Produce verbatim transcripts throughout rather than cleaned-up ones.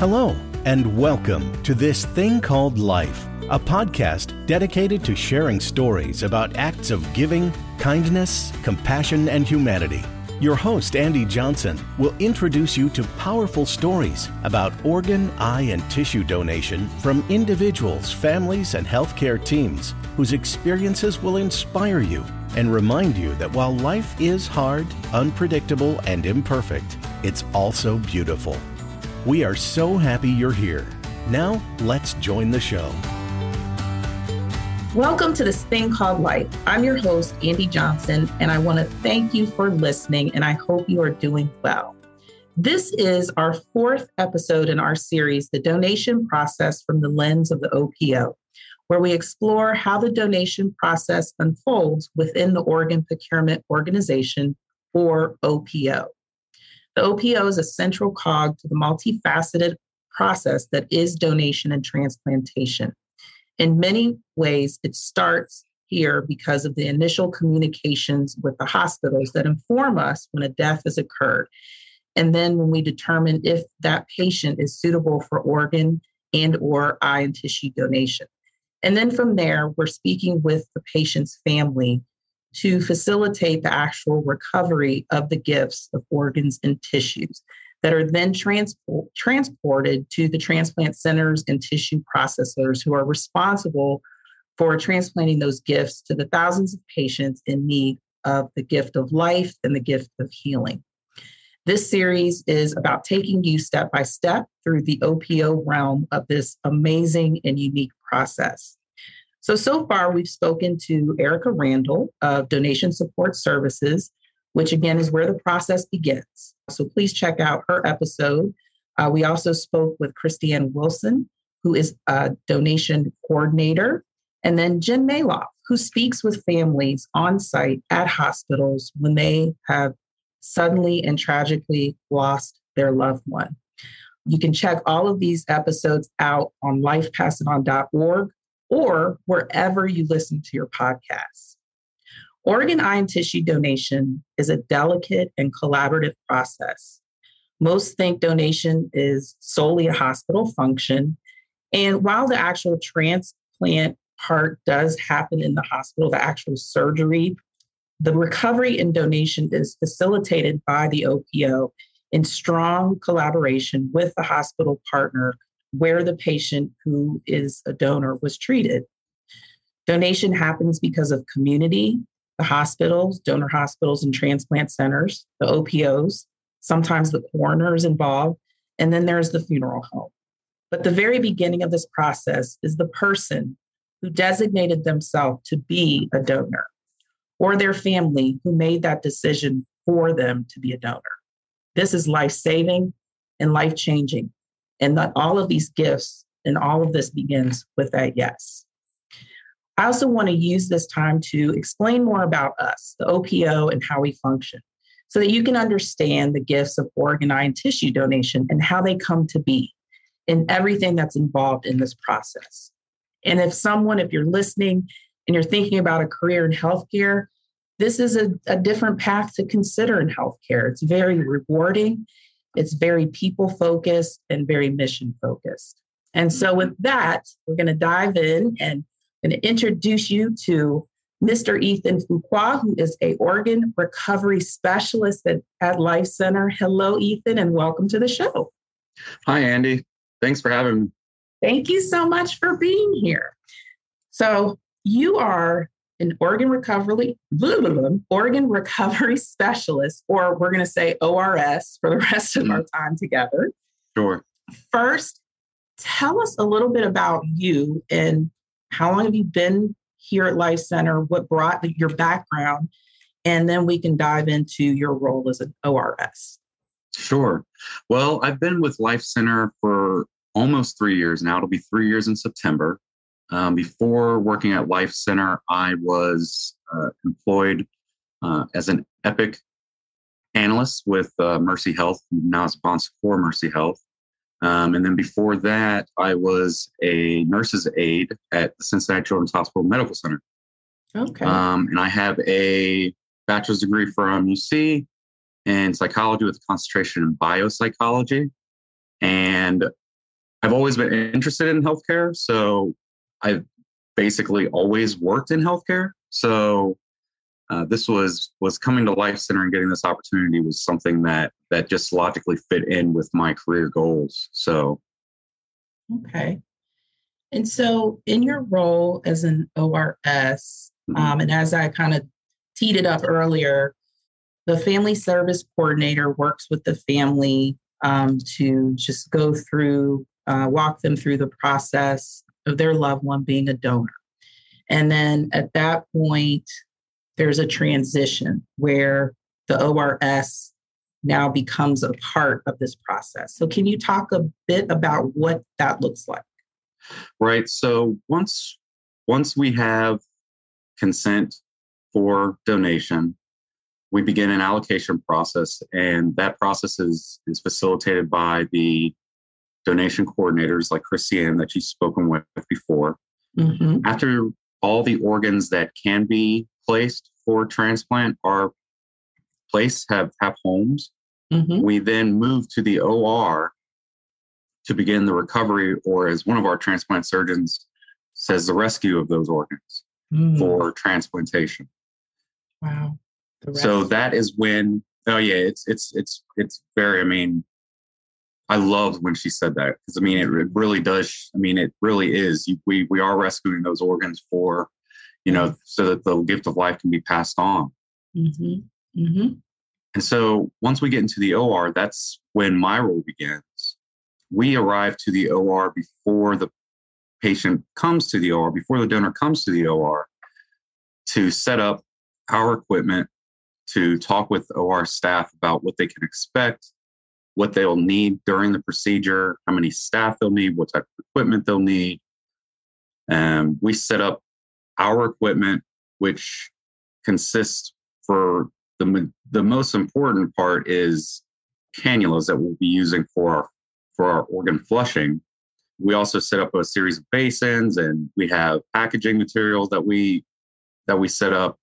Hello, and welcome to This Thing Called Life, a podcast dedicated to sharing stories about acts of giving, kindness, compassion, and humanity. Your host, Andy Johnson, will introduce you to powerful stories about organ, eye, and tissue donation from individuals, families, and healthcare teams whose experiences will inspire you and remind you that while life is hard, unpredictable, and imperfect, it's also beautiful. We are so happy you're here. Now, let's join the show. Welcome to This Thing Called Life. I'm your host, Andy Johnson, and I want to thank you for listening, and I hope you are doing well. This is our fourth episode in our series, The Donation Process from the Lens of the O P O, where we explore how the donation process unfolds within the Organ Procurement Organization, or O P O. The O P O is a central cog to the multifaceted process that is donation and transplantation. In many ways, it starts here because of the initial communications with the hospitals that inform us when a death has occurred. And then when we determine if that patient is suitable for organ and or eye and tissue donation. And then from there, we're speaking with the patient's family to facilitate the actual recovery of the gifts of organs and tissues that are then trans- transported to the transplant centers and tissue processors who are responsible for transplanting those gifts to the thousands of patients in need of the gift of life and the gift of healing. This series is about taking you step by step through the O P O realm of this amazing and unique process. So, so far we've spoken to Erica Randall of Donation Support Services, which again is where the process begins. So please check out her episode. Uh, we also spoke with Christianne Wilson, who is a donation coordinator, and then Jen Maylock, who speaks with families on site at hospitals when they have suddenly and tragically lost their loved one. You can check all of these episodes out on life passiton dot org or wherever you listen to your podcasts. Organ, eye, and tissue donation is a delicate and collaborative process. Most think donation is solely a hospital function. And while the actual transplant part does happen in the hospital, the actual surgery, the recovery and donation is facilitated by the O P O in strong collaboration with the hospital partner where the patient who is a donor was treated. Donation happens because of community, the hospitals, donor hospitals and transplant centers, the O P Os, sometimes the coroner is involved, and then there's the funeral home. But the very beginning of this process is the person who designated themselves to be a donor or their family who made that decision for them to be a donor. This is life-saving and life-changing, and that all of these gifts and all of this begins with that yes. I also want to use this time to explain more about us, the O P O, and how we function so that you can understand the gifts of organ, eye, and tissue donation and how they come to be and everything that's involved in this process. And if someone, if you're listening and you're thinking about a career in healthcare, this is a, a different path to consider in healthcare. It's very rewarding. It's very people-focused and very mission-focused. And so with that, we're going to dive in and I'm going to introduce you to Mister Ethan Fuqua, who is an organ recovery specialist at, at Life Center. Hello, Ethan, and welcome to the show. Hi, Andy. Thanks for having me. Thank you so much for being here. So you are an organ recovery, blah, blah, blah, organ recovery specialist, or we're going to say O R S for the rest of our time together. Sure. First, tell us a little bit about you and how long have you been here at Life Center? What brought your background? And then we can dive into your role as an O R S. Sure. Well, I've been with Life Center for almost three years now. It'll be three years in September. Um, before working at Life Center, I was uh, employed uh, as an EPIC analyst with uh, Mercy Health, now it's Bon Secours Mercy Health. Um, and then before that, I was a nurse's aide at the Cincinnati Children's Hospital Medical Center. Okay. Um, and I have a bachelor's degree from U C in psychology with a concentration in biopsychology. And I've always been interested in healthcare. So I've basically always worked in healthcare. So uh, this was was coming to Life Center and getting this opportunity was something that that just logically fit in with my career goals. So. Okay. And so in your role as an O R S, mm-hmm. um, and as I kind of teed it up earlier, the family service coordinator works with the family um, to just go through, uh, walk them through the process of their loved one being a donor. And then at that point, there's a transition where the O R S now becomes a part of this process. So can you talk a bit about what that looks like? Right. So once once we have consent for donation, we begin an allocation process, and that process is, is facilitated by the donation coordinators like Christianne that you've spoken with before. Mm-hmm. After all the organs that can be placed for transplant are placed, have, have homes, mm-hmm. we then move to the O R to begin the recovery, or as one of our transplant surgeons says, the rescue of those organs mm. for transplantation. Wow. So that is when, oh yeah, it's, it's, it's, it's very, I mean, I loved when she said that because I mean, it, it really does. I mean, it really is. You, we, we are rescuing those organs for, you know, so that the gift of life can be passed on. Mm-hmm. Mm-hmm. And so once we get into the O R, that's when my role begins. We arrive to the O R before the patient comes to the O R, before the donor comes to the O R to set up our equipment, to talk with O R staff about what they can expect, what they'll need during the procedure, how many staff they'll need, what type of equipment they'll need. And we set up our equipment, which consists for the, the most important part is cannulas that we'll be using for our For our organ flushing. We also set up a series of basins, and we have packaging materials that we that we set up,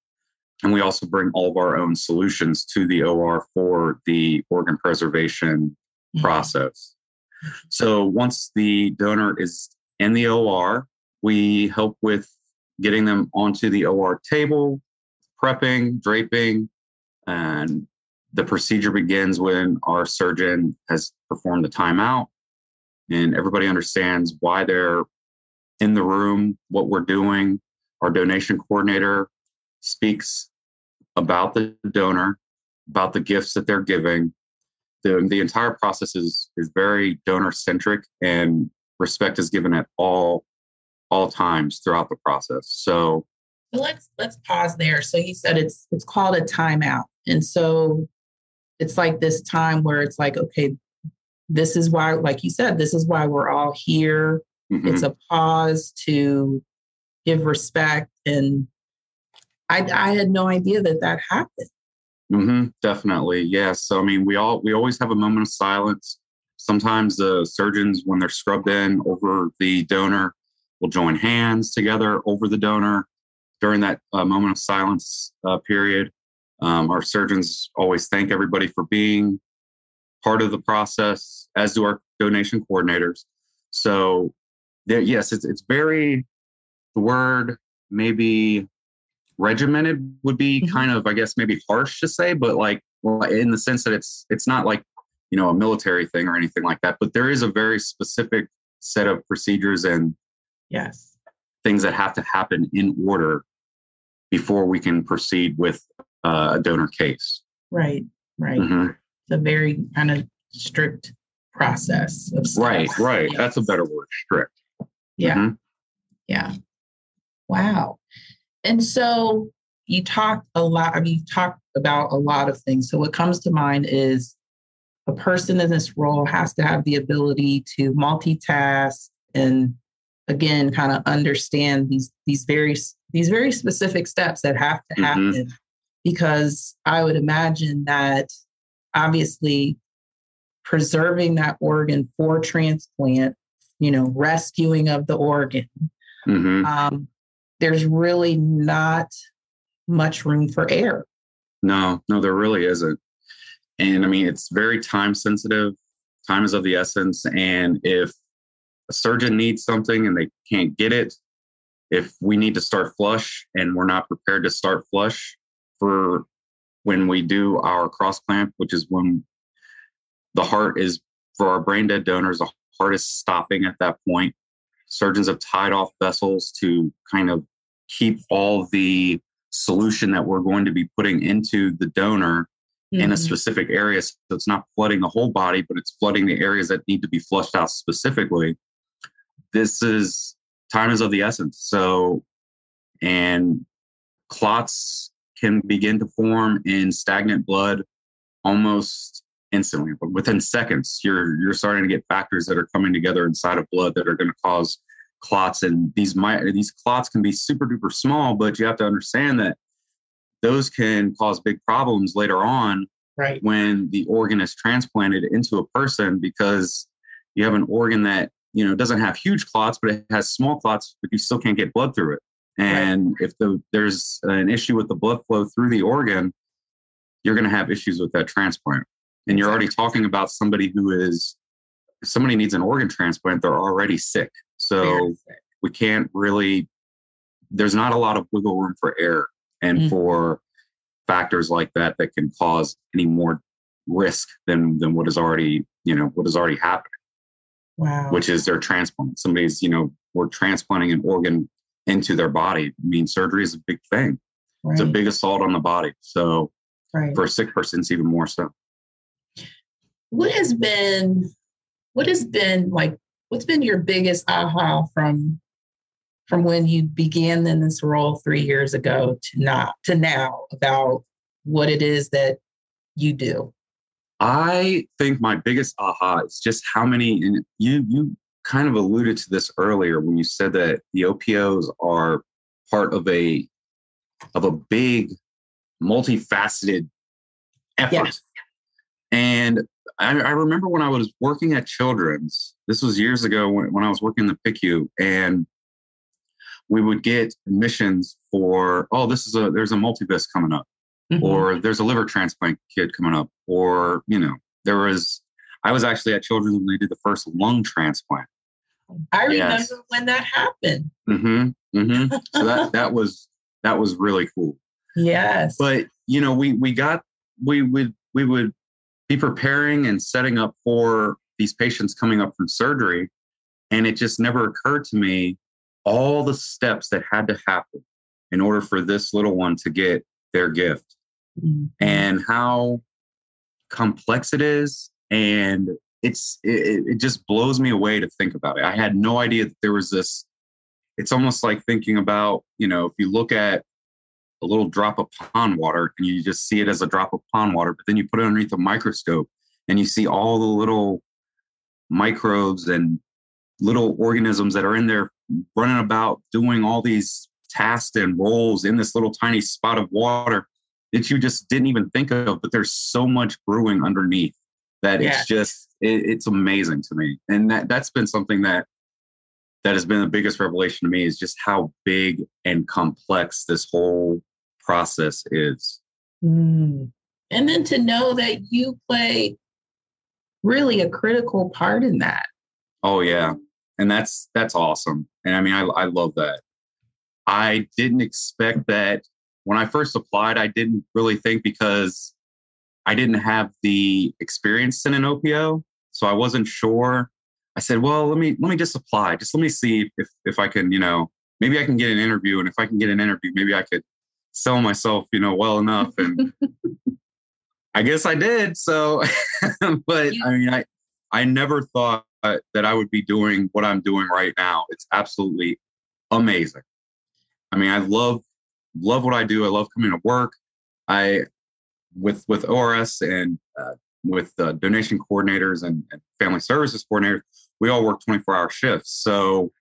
and we also bring all of our own solutions to the O R for the organ preservation mm-hmm. process. So once the donor is in the O R, we help with getting them onto the O R table, prepping, draping, and the procedure begins when our surgeon has performed the timeout and everybody understands why they're in the room, what we're doing. Our donation coordinator speaks about the donor, about the gifts that they're giving. The, the entire process is, is very donor-centric, and respect is given at all all times throughout the process. So, so let's let's pause there. So you said it's it's called a timeout. And so it's like this time where it's like, okay, this is why, like you said, this is why we're all here. Mm-hmm. It's a pause to give respect. And I, I had no idea that that happened. Mm-hmm, definitely. Yeah. So, I mean, we all, we always have a moment of silence. Sometimes the surgeons, when they're scrubbed in over the donor, will join hands together over the donor during that uh, moment of silence uh, period. Um, our surgeons always thank everybody for being part of the process, as do our donation coordinators. So, yes, it's it's very, the word maybe regimented would be kind of, I guess, maybe harsh to say, but like well, in the sense that it's it's not like, you know, a military thing or anything like that. But there is a very specific set of procedures and yes, things that have to happen in order before we can proceed with Uh, a donor case. Right, right. Mm-hmm. It's a very kind of strict process of stuff. Right, right. Yes. That's a better word, strict. Yeah, mm-hmm. yeah. Wow. And so you talked a lot, I mean, you talked about a lot of things. So what comes to mind is a person in this role has to have the ability to multitask and, again, kind of understand these these very, these very specific steps that have to happen. Mm-hmm. Because I would imagine that obviously preserving that organ for transplant, you know, rescuing of the organ, mm-hmm. um, there's really not much room for error. No, no, there really isn't. And I mean, it's very time sensitive. Time is of the essence. And if a surgeon needs something and they can't get it, if we need to start flush and we're not prepared to start flush for when we do our cross clamp, which is when the heart is, for our brain dead donors, the heart is stopping at that point. Surgeons have tied off vessels to kind of keep all the solution that we're going to be putting into the donor mm-hmm. in a specific area. So it's not flooding the whole body, but it's flooding the areas that need to be flushed out specifically. This is, time is of the essence. So, and clots can begin to form in stagnant blood almost instantly, but within seconds, you're you're starting to get factors that are coming together inside of blood that are going to cause clots. And these might, these clots can be super duper small, but you have to understand that those can cause big problems later on, right? When the organ is transplanted into a person, because you have an organ that, you know, doesn't have huge clots, but it has small clots, but you still can't get blood through it. And right. if the, there's an issue with the blood flow through the organ, you're going to have issues with that transplant. And you're already talking about somebody who is, if somebody needs an organ transplant, they're already sick. So sick. we can't really, there's not a lot of wiggle room for error and mm-hmm. for factors like that that can cause any more risk than than what is already, you know, what is already happening. Wow. Which is their transplant. Somebody's, you know, we're transplanting an organ into their body. I mean, surgery is a big thing. Right. It's a big assault on the body. So right. for a sick person, it's even more so. What has been, what has been like, what's been your biggest aha from, from when you began in this role three years ago to not, to now about what it is that you do? I think my biggest aha is just how many, and you, you kind of alluded to this earlier when you said that the O P Os are part of a, of a big multifaceted effort. Yes. And I, I remember when I was working at Children's, this was years ago when, when I was working in the P I C U, and we would get admissions for, oh, this is a, there's a multivis coming up, mm-hmm. or there's a liver transplant kid coming up, or, you know, there was, I was actually at Children's when they did the first lung transplant. I remember yes. when that happened. Mm-hmm. Mm-hmm. So that, that was, that was really cool. Yes. But, you know, we, we got, we would, we would, be preparing and setting up for these patients coming up from surgery. And it just never occurred to me all the steps that had to happen in order for this little one to get their gift mm-hmm. and how complex it is. And it's, it, it just blows me away to think about it. I had no idea that there was this, it's almost like thinking about, you know, if you look at a little drop of pond water and you just see it as a drop of pond water, but then you put it underneath a microscope and you see all the little microbes and little organisms that are in there running about doing all these tasks and roles in this little tiny spot of water that you just didn't even think of, but there's so much brewing underneath that yeah. it's just, it, it's amazing to me. And that, that's been something that that has been the biggest revelation to me, is just how big and complex this whole process is. Mm. And then to know that you play really a critical part in that. Oh yeah. And that's, that's awesome. And I mean, I, I love that. I didn't expect that when I first applied. I didn't really think, because I didn't have the experience in an O P O. So I wasn't sure. I said, well, let me, let me just apply. Just let me see if, if I can, you know, maybe I can get an interview. And if I can get an interview, maybe I could sell myself, you know, well enough. And I guess I did. So, but yeah. I mean, I, I never thought that I would be doing what I'm doing right now. It's absolutely amazing. I mean, I love, love what I do. I love coming to work. I, with, with O R S and uh, with uh, donation coordinators and, and family services coordinators, we all work twenty-four hour shifts. So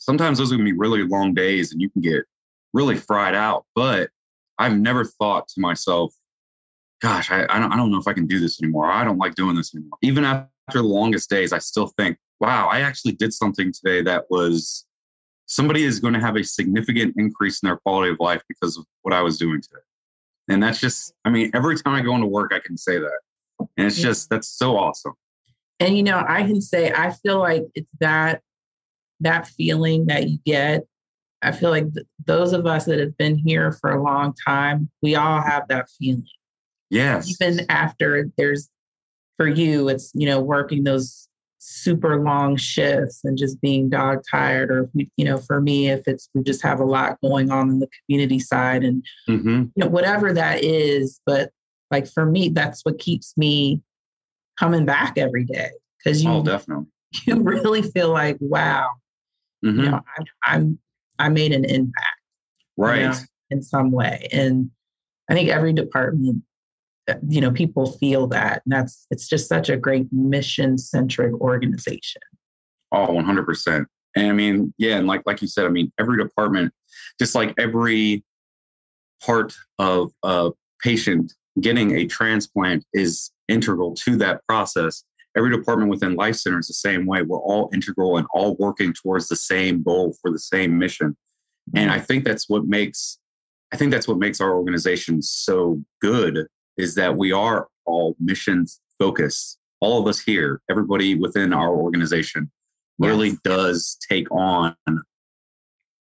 sometimes those are going to be really long days and you can get really fried out. But I've never thought to myself, gosh, I, I, don't, I don't know if I can do this anymore. I don't like doing this anymore. Even after the longest days, I still think, wow, I actually did something today that was, somebody is going to have a significant increase in their quality of life because of what I was doing today. And that's just, I mean, every time I go into work, I can say that. And it's just, that's so awesome. And, you know, I can say, I feel like it's that, that feeling that you get. I feel like th- those of us that have been here for a long time, we all have that feeling. Yes. Even after there's, for you, it's, you know, working those super long shifts and just being dog tired, or, you know, for me, if it's, we just have a lot going on in the community side and, mm-hmm. you know, whatever that is. But like, for me, that's what keeps me coming back every day. Cause you, oh, definitely. You really feel like, wow, mm-hmm. you know, I, I'm, I made an impact, right, you know, in some way. And I think every department, you know, people feel that, and that's, it's just such a great mission centric organization. Oh, one hundred percent. And I mean, yeah. And like, like you said, I mean, every department, just like every part of a patient getting a transplant is integral to that process. Every department within Life Center is the same way. We're all integral and all working towards the same goal for the same mission. And I think that's what makes, I think that's what makes our organization so good, is that we are all missions focused. All of us here, everybody within our organization really yes. does take on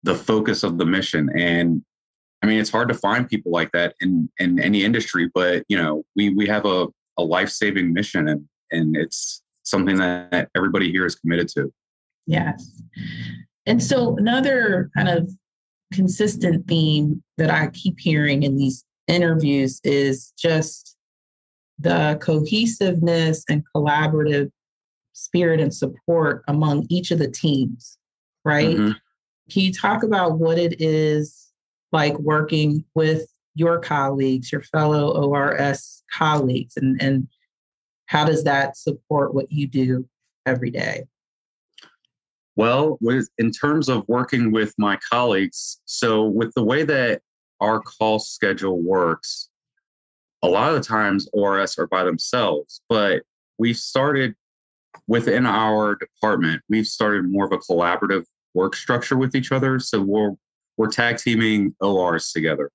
the focus of the mission. And I mean, it's hard to find people like that in, in any industry, but you know, we, we have a, a life-saving mission, and And it's something that everybody here is committed to. Yes. And so another kind of consistent theme that I keep hearing in these interviews is just the cohesiveness and collaborative spirit and support among each of the teams, right? Mm-hmm. Can you talk about what it is like working with your colleagues, your fellow O R S colleagues, and, and how does that support what you do every day? Well, with, in terms of working with my colleagues, so with the way that our call schedule works, a lot of the times O R S are by themselves, but we've started within our department, we've started more of a collaborative work structure with each other. So we're, we're tag teaming O Rs together.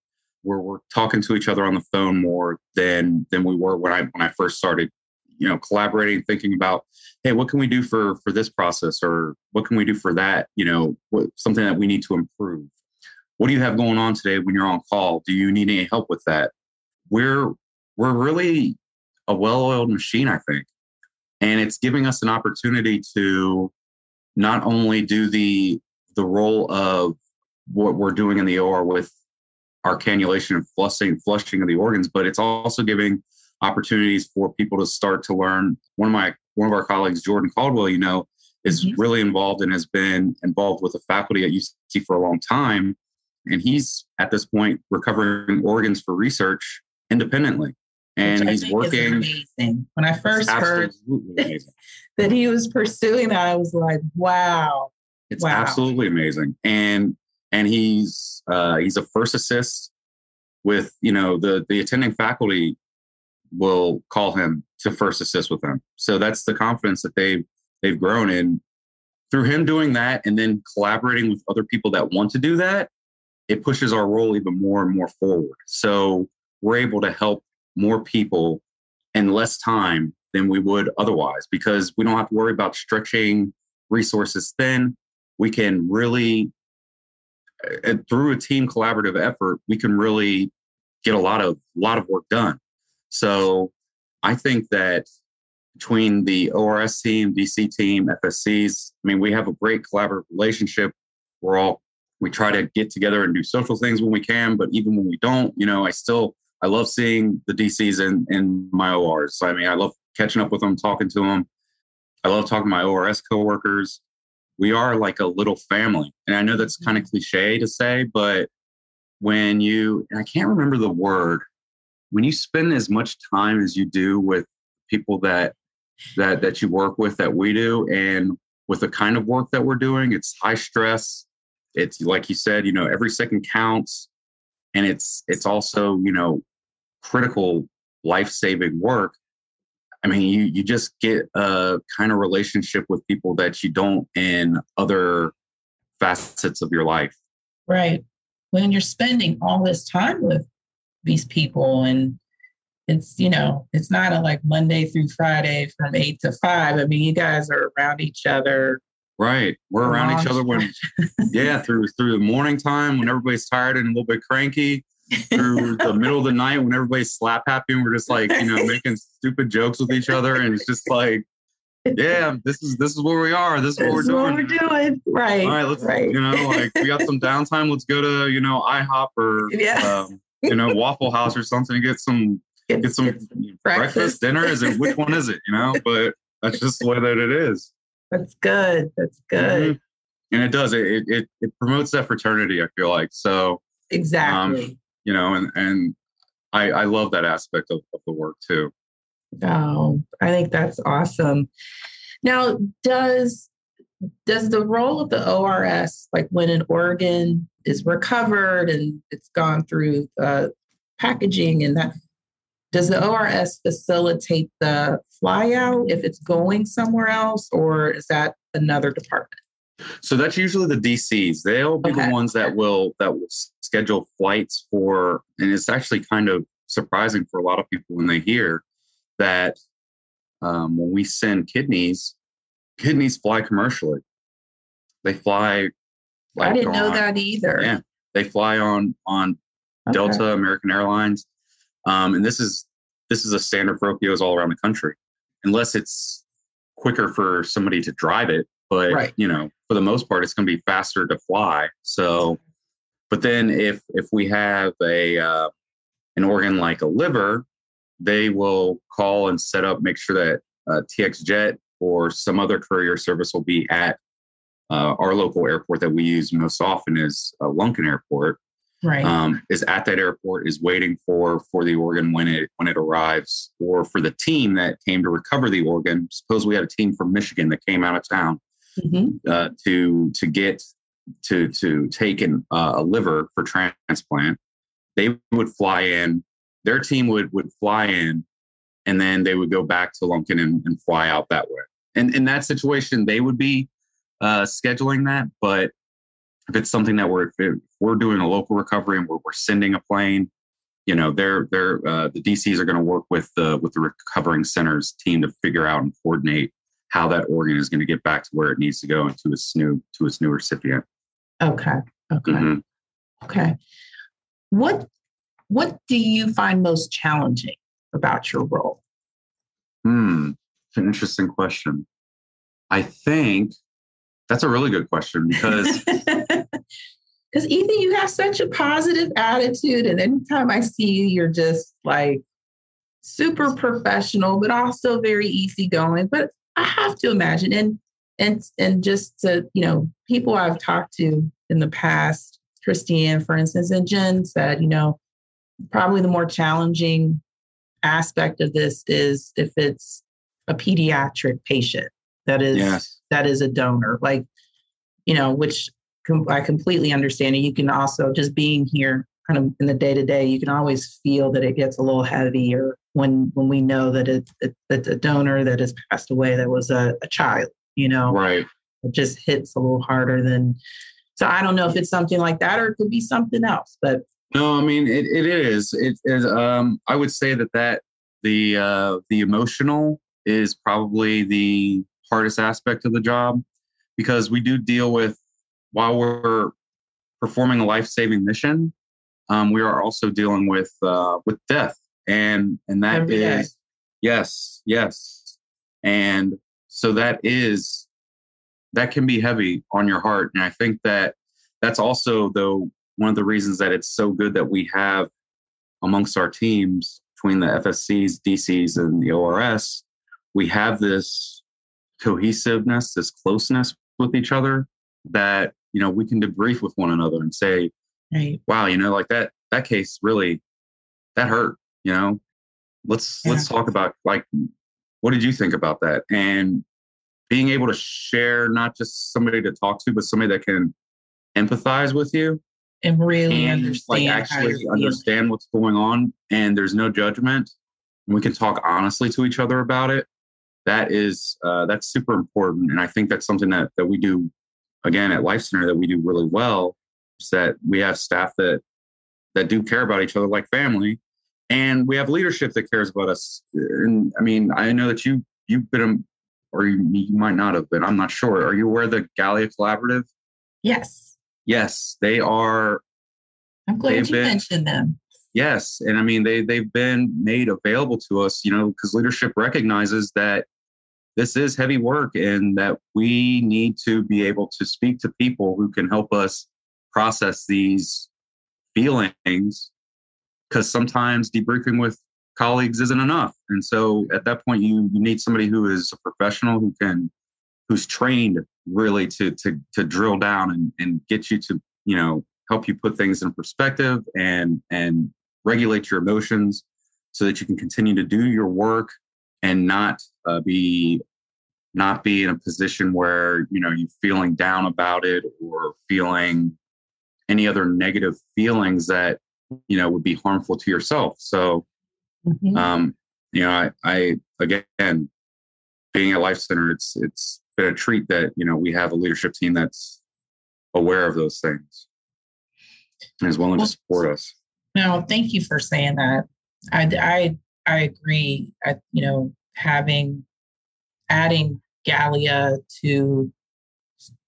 We're, we're talking to each other on the phone more than, than we were when I, when I first started. You know, collaborating, thinking about, hey, what can we do for, for this process, or what can we do for that? You know, what, something that we need to improve. What do you have going on today when you're on call? Do you need any help with that? We're we're really a well-oiled machine, I think, and it's giving us an opportunity to not only do the the role of what we're doing in the O R with our cannulation and flushing flushing of the organs, but it's also giving opportunities for people to start to learn. One of my, one of our colleagues, Jordan Caldwell, you know, is mm-hmm. really involved and has been involved with the faculty at U C for a long time. And he's at this point recovering organs for research independently. And he's working. Amazing. When I first heard that he was pursuing that, I was like, wow. It's wow. absolutely amazing. And, and he's, uh, he's a first assist with, you know, the, the attending faculty will call him to first assist with them. So that's the confidence that they've, they've grown in through him doing that. And then collaborating with other people that want to do that, it pushes our role even more and more forward. So we're able to help more people in less time than we would otherwise, because we don't have to worry about stretching resources thin. We can really, through a team collaborative effort, we can really get a lot of, lot of work done. So I think that between the O R S team, D C team, F S Cs, I mean, we have a great collaborative relationship. We're all, we try to get together and do social things when we can, but even when we don't, you know, I still, I love seeing the D Cs in, in my O Rs. So, I mean, I love catching up with them, talking to them. I love talking to my O R S coworkers. We are like a little family. And I know that's kind of cliche to say, but when you, and I can't remember the word, when you spend as much time as you do with people that that that you work with, that we do, and with the kind of work that we're doing, it's high stress. It's like you said, you know, every second counts, and it's it's also, you know, critical life-saving work. I mean, you you just get a kind of relationship with people that you don't in other facets of your life. Right. When you're spending all this time with these people, and it's, you know, it's not a like Monday through Friday from eight to five. I mean, you guys are around each other. Right. We're around each other when, yeah, through, through the morning time when everybody's tired and a little bit cranky, through the middle of the night when everybody's slap happy and we're just like, you know, making stupid jokes with each other. And it's just like, yeah, this is, this is where we are. This is what we're doing. This is what we're doing. Right. All right. Let's, right. you know, like we got some downtime. Let's go to, you know, IHOP or, yeah. um, you know, Waffle House or something and get some, get, get some breakfast. breakfast, dinner. Is it, which one is it? You know, but that's just the way that it is. That's good. That's good. Mm-hmm. And it does, it, it, it promotes that fraternity, I feel like. So exactly. Um, you know, and, and I, I love that aspect of, of the work too. Oh, I think that's awesome. Now, does does the role of the O R S, like when an organ is recovered and it's gone through uh, packaging and that, does the O R S facilitate the fly out if it's going somewhere else, or is that another department? So that's usually the D Cs. They'll be okay. the ones that will that will schedule flights for, and it's actually kind of surprising for a lot of people when they hear that um, when we send kidneys, kidneys fly commercially. They fly. Like I didn't know on, that either. Yeah, they fly on on okay. Delta, American Airlines, um, and this is this is a standard for O P Os all around the country, unless it's quicker for somebody to drive it. But right. you know, for the most part, it's going to be faster to fly. So, but then if if we have a uh, an organ like a liver, they will call and set up, make sure that uh, T X Jet or some other courier service will be at uh, our local airport that we use most often is uh, Lunken Airport. Right, um, is at that airport, is waiting for for the organ when it when it arrives, or for the team that came to recover the organ. Suppose we had a team from Michigan that came out of town mm-hmm. uh, to to get to to take an, uh, a liver for transplant. They would fly in. Their team would would fly in, and then they would go back to Lunken and, and fly out that way. And in that situation, they would be uh, scheduling that. But if it's something that we're if we're doing a local recovery and we're, we're sending a plane, you know, they're they're uh, the D Cs are going to work with the with the recovering center's team to figure out and coordinate how that organ is going to get back to where it needs to go and to its new to its new recipient. Okay. Okay. Mm-hmm. Okay. What? What do you find most challenging about your role? Hmm, it's an interesting question. I think that's a really good question because... Because Ethan, you have such a positive attitude, and anytime I see you, you're just like super professional, but also very easygoing. But I have to imagine, and and and just to, you know, people I've talked to in the past, Christianne, for instance, and Jen said, you know, probably the more challenging aspect of this is if it's a pediatric patient that is yes. that is a donor, like, you know, which com- I completely understand. And you can also just being here kind of in the day to day, you can always feel that it gets a little heavier when when we know that it, it that the donor that has passed away that was a, a child, you know, right? It just hits a little harder than. So I don't know if it's something like that or it could be something else, but. No, I mean, it, it is. It is. Um, I would say that, that the uh, the emotional is probably the hardest aspect of the job, because we do deal with, while we're performing a life-saving mission, um, we are also dealing with uh, with death. And and that Every is, day. yes, yes. And so that is, that can be heavy on your heart. And I think that that's also, though, one of the reasons that it's so good that we have amongst our teams between the F S Cs, D Cs, and the O R S, we have this cohesiveness, this closeness with each other that, you know, we can debrief with one another and say, right. wow, you know, like that, that case really, that hurt, you know, let's, yeah. let's talk about like, what did you think about that? And being able to share, not just somebody to talk to, but somebody that can empathize with you. And really and understand, like actually understand what's going on, and there's no judgment. And we can talk honestly to each other about it. That is, uh, that's super important. And I think that's something that, that we do, again, at Life Center that we do really well, is that we have staff that, that do care about each other like family. And we have leadership that cares about us. And I mean, I know that you, you've been, or you, you might not have been, I'm not sure. Are you aware of the Gallia Collaborative? Yes. Yes, they are. I'm glad you been, mentioned them. Yes. And I mean, they, they've been made available to us, you know, because leadership recognizes that this is heavy work and that we need to be able to speak to people who can help us process these feelings, because sometimes debriefing with colleagues isn't enough. And so at that point, you, you need somebody who is a professional who can, who's trained really to, to, to drill down and, and get you to, you know, help you put things in perspective and, and regulate your emotions so that you can continue to do your work and not uh, be, not be in a position where, you know, you're feeling down about it or feeling any other negative feelings that, you know, would be harmful to yourself. So, mm-hmm. um, you know, I, I, again, being at Life Center, it's, it's been a treat that, you know, we have a leadership team that's aware of those things and is willing well, to support us. No, thank you for saying that. I, I, I agree. I, you know, having, adding Gallia to,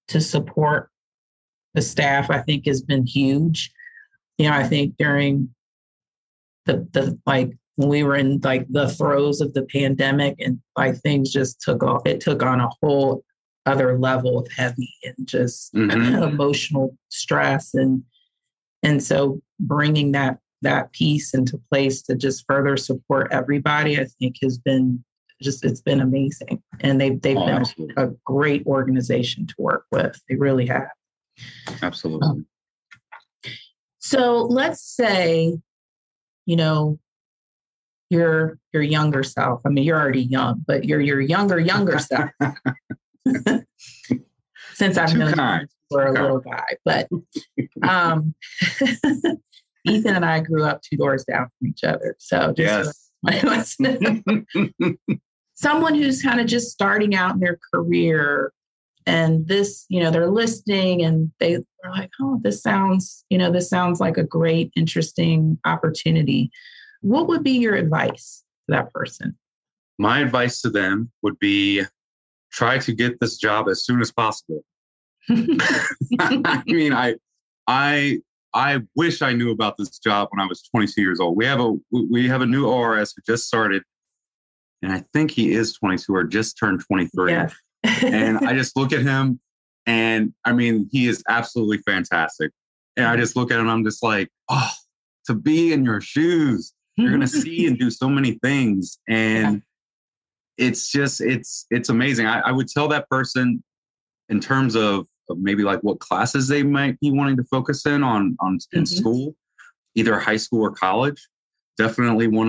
to support the staff, I think has been huge. You know, I think during the, the, like when we were in like the throes of the pandemic and like things just took off, it took on a whole other level of heavy and just mm-hmm. emotional stress. And, and so bringing that, that piece into place to just further support everybody, I think has been just, it's been amazing. And they've, they've oh, been absolutely. a great organization to work with. They really have. Absolutely. Um, So let's say, you know, your your younger self. I mean, you're already young, but you're your younger, younger self. Since I've known you for a little guy, but um, Ethan and I grew up two doors down from each other. So just yes. Someone who's kind of just starting out in their career. And this, you know, they're listening and they are like, oh, this sounds, you know, this sounds like a great, interesting opportunity. What would be your advice to that person? My advice to them would be try to get this job as soon as possible. I mean, I, I, I wish I knew about this job when I was twenty-two years old. We have a, we have a new O R S who just started, and I think he is twenty-two or just turned twenty-three. Yeah. And I just look at him and I mean, he is absolutely fantastic. And I just look at him, I'm just like, oh, to be in your shoes, you're going to see and do so many things. And yeah. it's just, it's, it's amazing. I, I would tell that person in terms of, of maybe like what classes they might be wanting to focus in on, on mm-hmm. in school, either high school or college. Definitely want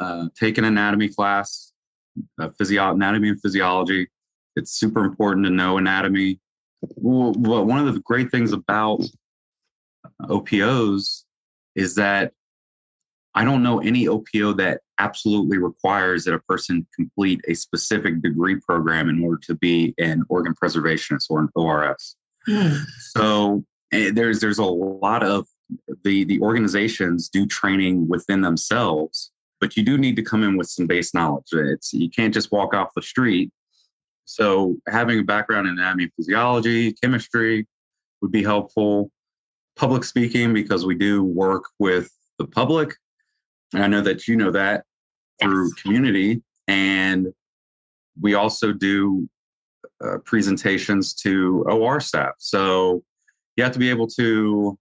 to uh, take an anatomy class, uh, physio- anatomy and physiology. It's super important to know anatomy. Well, one of the great things about O P Os is that I don't know any O P O that absolutely requires that a person complete a specific degree program in order to be an organ preservationist or an O R S. Hmm. So there's there's a lot of the the organizations do training within themselves, but you do need to come in with some base knowledge. It's you can't just walk off the street. So having a background in anatomy, physiology, chemistry would be helpful. Public speaking, because we do work with the public. And I know that you know that through yes. community. And we also do uh, presentations to O R staff. So you have to be able to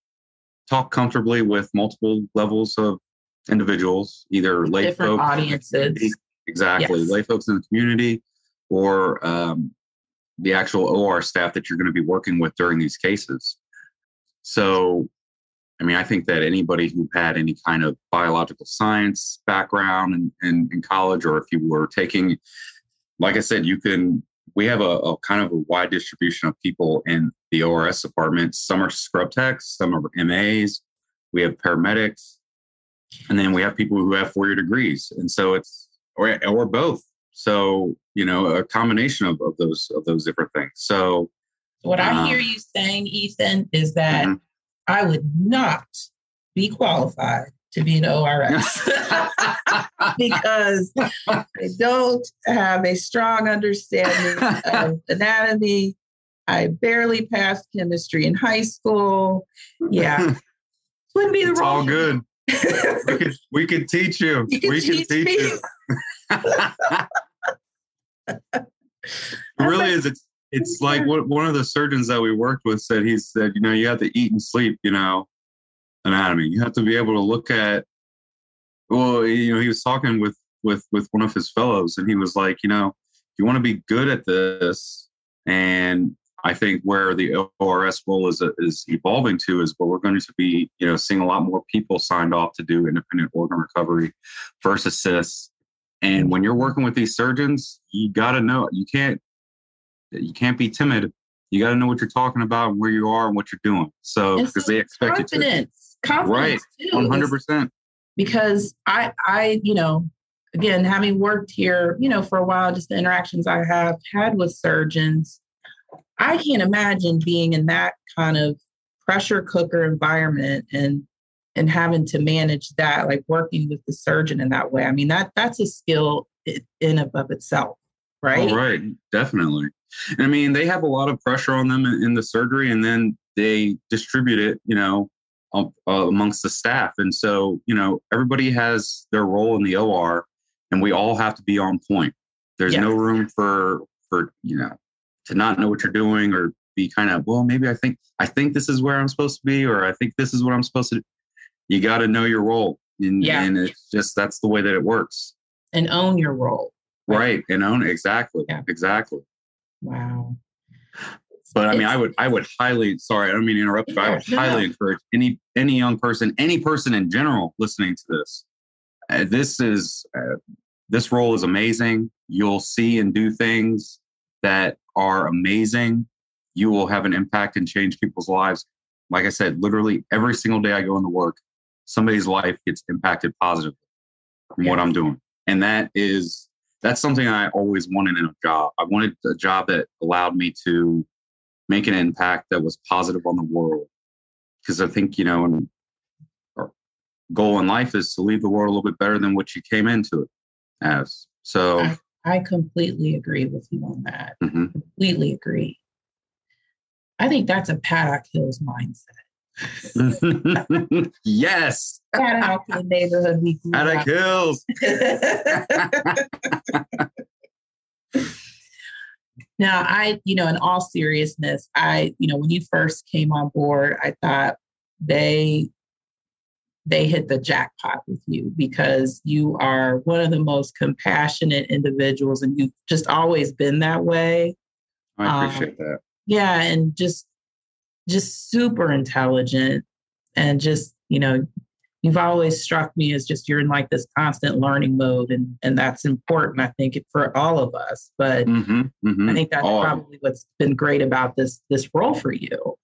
talk comfortably with multiple levels of individuals, either lay different folks. Audiences. Exactly. Yes. Lay folks in the community. Or um, the actual O R staff that you're going to be working with during these cases. So, I mean, I think that anybody who had any kind of biological science background in, in, in college, or if you were taking, like I said, you can, we have a, a kind of a wide distribution of people in the O R S department. Some are scrub techs, some are M As, we have paramedics, and then we have people who have four-year degrees. And so it's, or, or both. So, you know, a combination of, of those of those different things. So what um, I hear you saying, Ethan, is that mm-hmm. I would not be qualified to be an O R S because I don't have a strong understanding of anatomy. I barely passed chemistry in high school. Yeah. Wouldn't be the wrong. All good. we, could, we could teach you. you we teach can teach me. you. It really is. It's, it's like what one of the surgeons that we worked with said, he said, you know, you have to eat and sleep, you know, anatomy. You have to be able to look at, well, you know, he was talking with, with, with one of his fellows and he was like, you know, you want to be good at this. And I think where the O R S role is, is evolving to is what we're going to be, you know, seeing a lot more people signed off to do independent organ recovery versus cysts. And when you're working with these surgeons, you got to know, you can't, you can't be timid. You got to know what you're talking about, and where you are, and what you're doing. So because so they expect confidence, you to. confidence, right? One hundred percent. Because I, I, you know, again, having worked here, you know, for a while, just the interactions I have had with surgeons, I can't imagine being in that kind of pressure cooker environment and. and having to manage that, like working with the surgeon in that way. I mean, that that's a skill in and of itself, right? Oh, right, definitely. And I mean, they have a lot of pressure on them in, in the surgery, and then they distribute it, you know, um, uh, amongst the staff. And so, you know, everybody has their role in the O R, and we all have to be on point. There's yes. no room for, for, you know, to not know what you're doing or be kind of, well, maybe I think, I think this is where I'm supposed to be, or I think this is what I'm supposed to do. You got to know your role. And, yeah. and it's just, that's the way that it works. And own your role. Right. right. And own it. Exactly. Yeah. Exactly. Wow. But I mean, it's, I would, I would highly, sorry, I don't mean to interrupt, yeah, but I would no, highly no. encourage any, any young person, any person in general listening to this. Uh, this is, uh, this role is amazing. You'll see and do things that are amazing. You will have an impact and change people's lives. Like I said, literally every single day I go into work, somebody's life gets impacted positively from yeah. what I'm doing. And that is, that's something I always wanted in a job. I wanted a job that allowed me to make an impact that was positive on the world. Because I think, you know, our goal in life is to leave the world a little bit better than what you came into it as. So I, I completely agree with you on that. Mm-hmm. Completely agree. I think that's a Paddock Hills mindset. Yes. Shout out to the neighborhood we grew up Hills. Now, I, you know, in all seriousness, I, you know, when you first came on board, I thought they they hit the jackpot with you because you are one of the most compassionate individuals, and you've just always been that way. I appreciate um, that. Yeah, and just. just super intelligent, and just, you know, you've always struck me as just, you're in like this constant learning mode, and, and that's important, I think, for all of us. But mm-hmm, mm-hmm. I think that's all. probably what's been great about this, this role for you.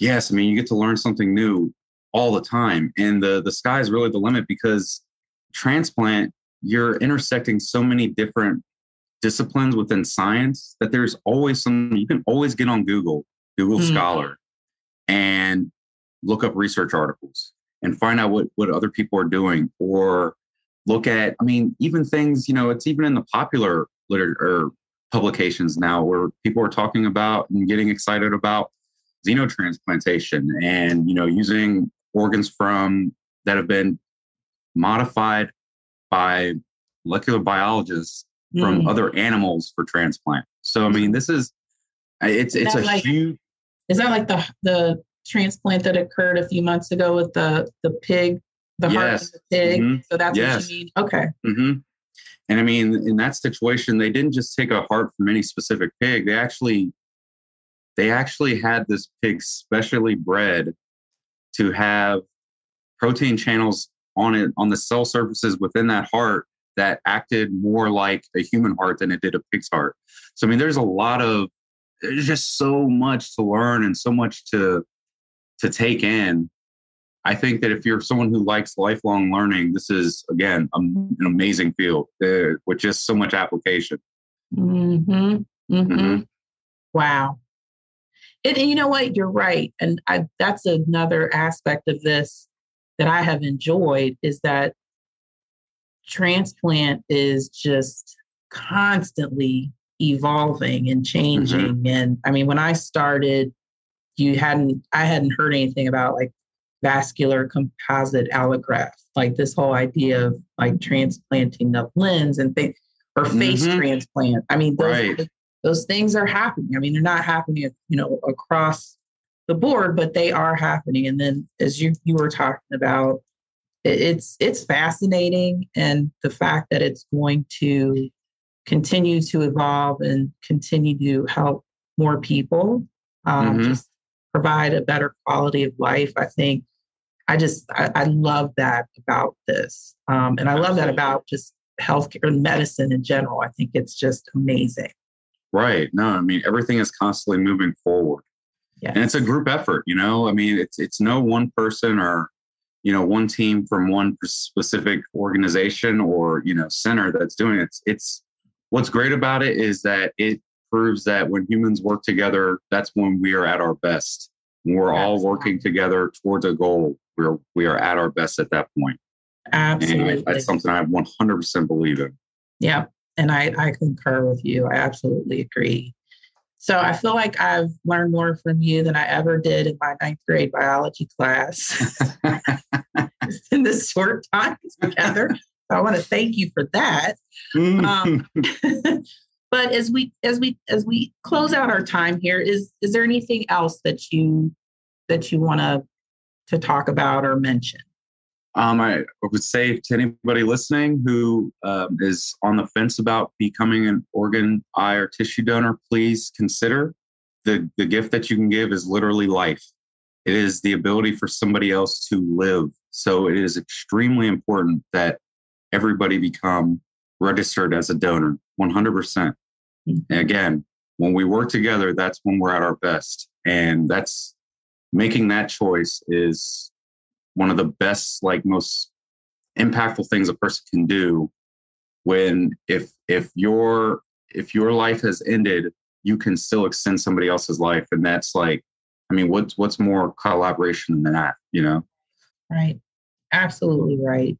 Yes. I mean, you get to learn something new all the time, and the, the sky is really the limit, because transplant, you're intersecting so many different disciplines within science that there's always some, you can always get on Google, Google mm-hmm. Scholar, and look up research articles and find out what, what other people are doing, or look at, I mean, even things, you know, it's even in the popular literature publications now where people are talking about and getting excited about xenotransplantation and, you know, using organs from that have been modified by molecular biologists mm-hmm. from other animals for transplant. So, I mean, this is, it's, it's a like, huge. Is that like the the transplant that occurred a few months ago with the, the pig, the yes. heart of the pig? Mm-hmm. So that's yes. what you mean? Okay. Mm-hmm. And I mean, in that situation, they didn't just take a heart from any specific pig. They actually, they actually had this pig specially bred to have protein channels on it, on the cell surfaces within that heart that acted more like a human heart than it did a pig's heart. So, I mean, there's a lot of, there's just so much to learn and so much to to take in. I think that if you're someone who likes lifelong learning, this is, again, a, an amazing field uh, with just so much application. Mm-hmm. Mm-hmm. Mm-hmm. Wow. And, and you know what? You're right. And I, that's another aspect of this that I have enjoyed is that transplant is just constantly evolving and changing. Mm-hmm. And I mean, when I started, you hadn't, I hadn't heard anything about like vascular composite allograft, like this whole idea of like transplanting of limbs and things, or face mm-hmm. transplant. I mean, those, right. those things are happening. I mean, they're not happening, you know, across the board, but they are happening. And then as you, you were talking about, it, it's, it's fascinating. And the fact that it's going to continue to evolve and continue to help more people, um, mm-hmm. just provide a better quality of life. I think I just, I, I love that about this. Um, and I love that about just healthcare and medicine in general. I think it's just amazing. Right. No, I mean, everything is constantly moving forward. Yes. And it's a group effort, you know, I mean, it's, it's no one person or, you know, one team from one specific organization or, you know, center that's doing it. It's, it's what's great about it is that it proves that when humans work together, that's when we are at our best. When we're Absolutely. all working together towards a goal, we're, we are at our best at that point. Absolutely. And that's something I one hundred percent believe in. Yeah. And I, I concur with you. I absolutely agree. So I feel like I've learned more from you than I ever did in my ninth grade biology class in this short time together. So I want to thank you for that. Um, but as we as we as we close out our time here, is is there anything else that you that you want to to talk about or mention? Um, I would say to anybody listening who um, is on the fence about becoming an organ, eye, or tissue donor, please consider the, the gift that you can give is literally life. It is the ability for somebody else to live. So it is extremely important that everybody become registered as a donor, one hundred percent. And again, when we work together, that's when we're at our best. And that's making that choice is one of the best, like most impactful things a person can do when if if your if your life has ended, you can still extend somebody else's life. And that's like, I mean, what's what's more collaboration than that, you know? Right. Absolutely right.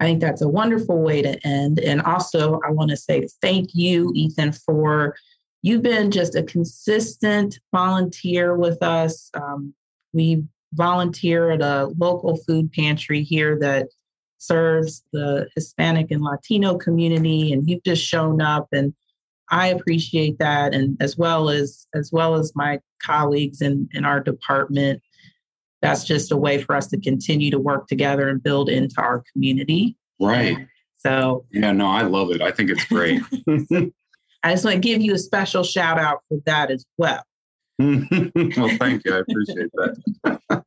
I think that's a wonderful way to end. And also I want to say thank you, Ethan, for you've been just a consistent volunteer with us. Um, we volunteer at a local food pantry here that serves the Hispanic and Latino community. And you've just shown up and I appreciate that. And as well as, as well as my colleagues in, in our department, that's just a way for us to continue to work together and build into our community. Right. So. Yeah, no, I love it. I think it's great. I just want to give you a special shout out for that as well. Well, thank you. I appreciate that.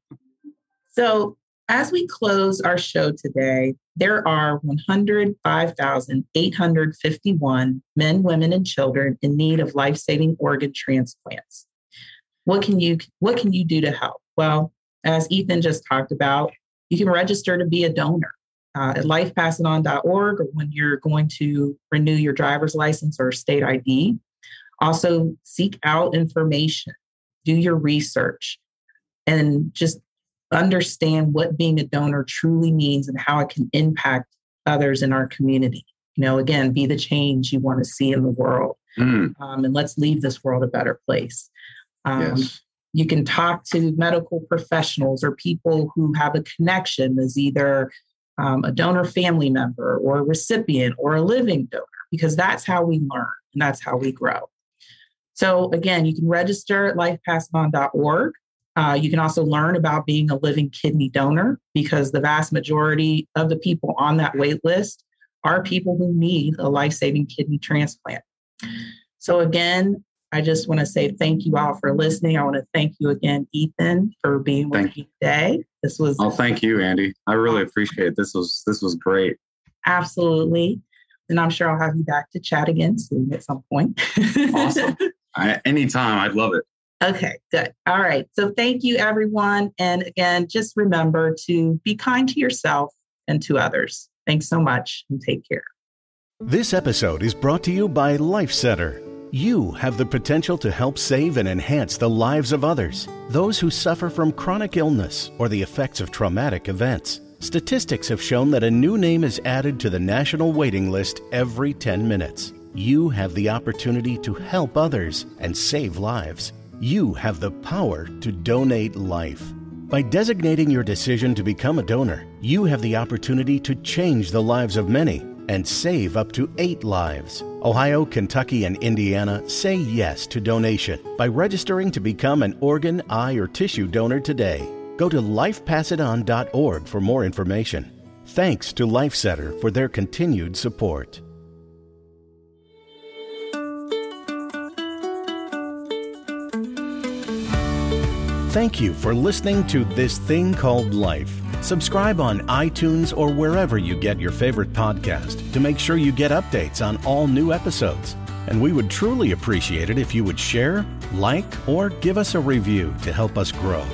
So as we close our show today, there are one hundred five thousand eight hundred fifty-one men, women, and children in need of life-saving organ transplants. What can you, what can you do to help? Well, as Ethan just talked about, you can register to be a donor uh, at life passiton dot org or when you're going to renew your driver's license or state I D. Also, seek out information, do your research, and just understand what being a donor truly means and how it can impact others in our community. You know, again, be the change you want to see in the world. Mm. Um, and let's leave this world a better place. Um, yes. You can talk to medical professionals or people who have a connection as either um, a donor family member or a recipient or a living donor, because that's how we learn and that's how we grow. So again, you can register at life passiton dot org. Uh, you can also learn about being a living kidney donor because the vast majority of the people on that wait list are people who need a life-saving kidney transplant. So again, I just want to say thank you all for listening. I want to thank you again, Ethan, for being with me today. This was Oh, thank you, Andy. I really appreciate it. This was this was great. Absolutely. And I'm sure I'll have you back to chat again soon at some point. Awesome. I, anytime. I'd love it. Okay, good. All right. So thank you, everyone. And again, just remember to be kind to yourself and to others. Thanks so much and take care. This episode is brought to you by Life Center. You have the potential to help save and enhance the lives of others, those who suffer from chronic illness or the effects of traumatic events. Statistics have shown that a new name is added to the national waiting list every ten minutes. You have the opportunity to help others and save lives. You have the power to donate life. By designating your decision to become a donor, you have the opportunity to change the lives of many and save up to eight lives. Ohio, Kentucky, and Indiana say yes to donation by registering to become an organ, eye, or tissue donor today. Go to life passiton dot org for more information. Thanks to Life Center for their continued support. Thank you for listening to This Thing Called Life. Subscribe on iTunes or wherever you get your favorite podcast to make sure you get updates on all new episodes. And we would truly appreciate it if you would share, like, or give us a review to help us grow.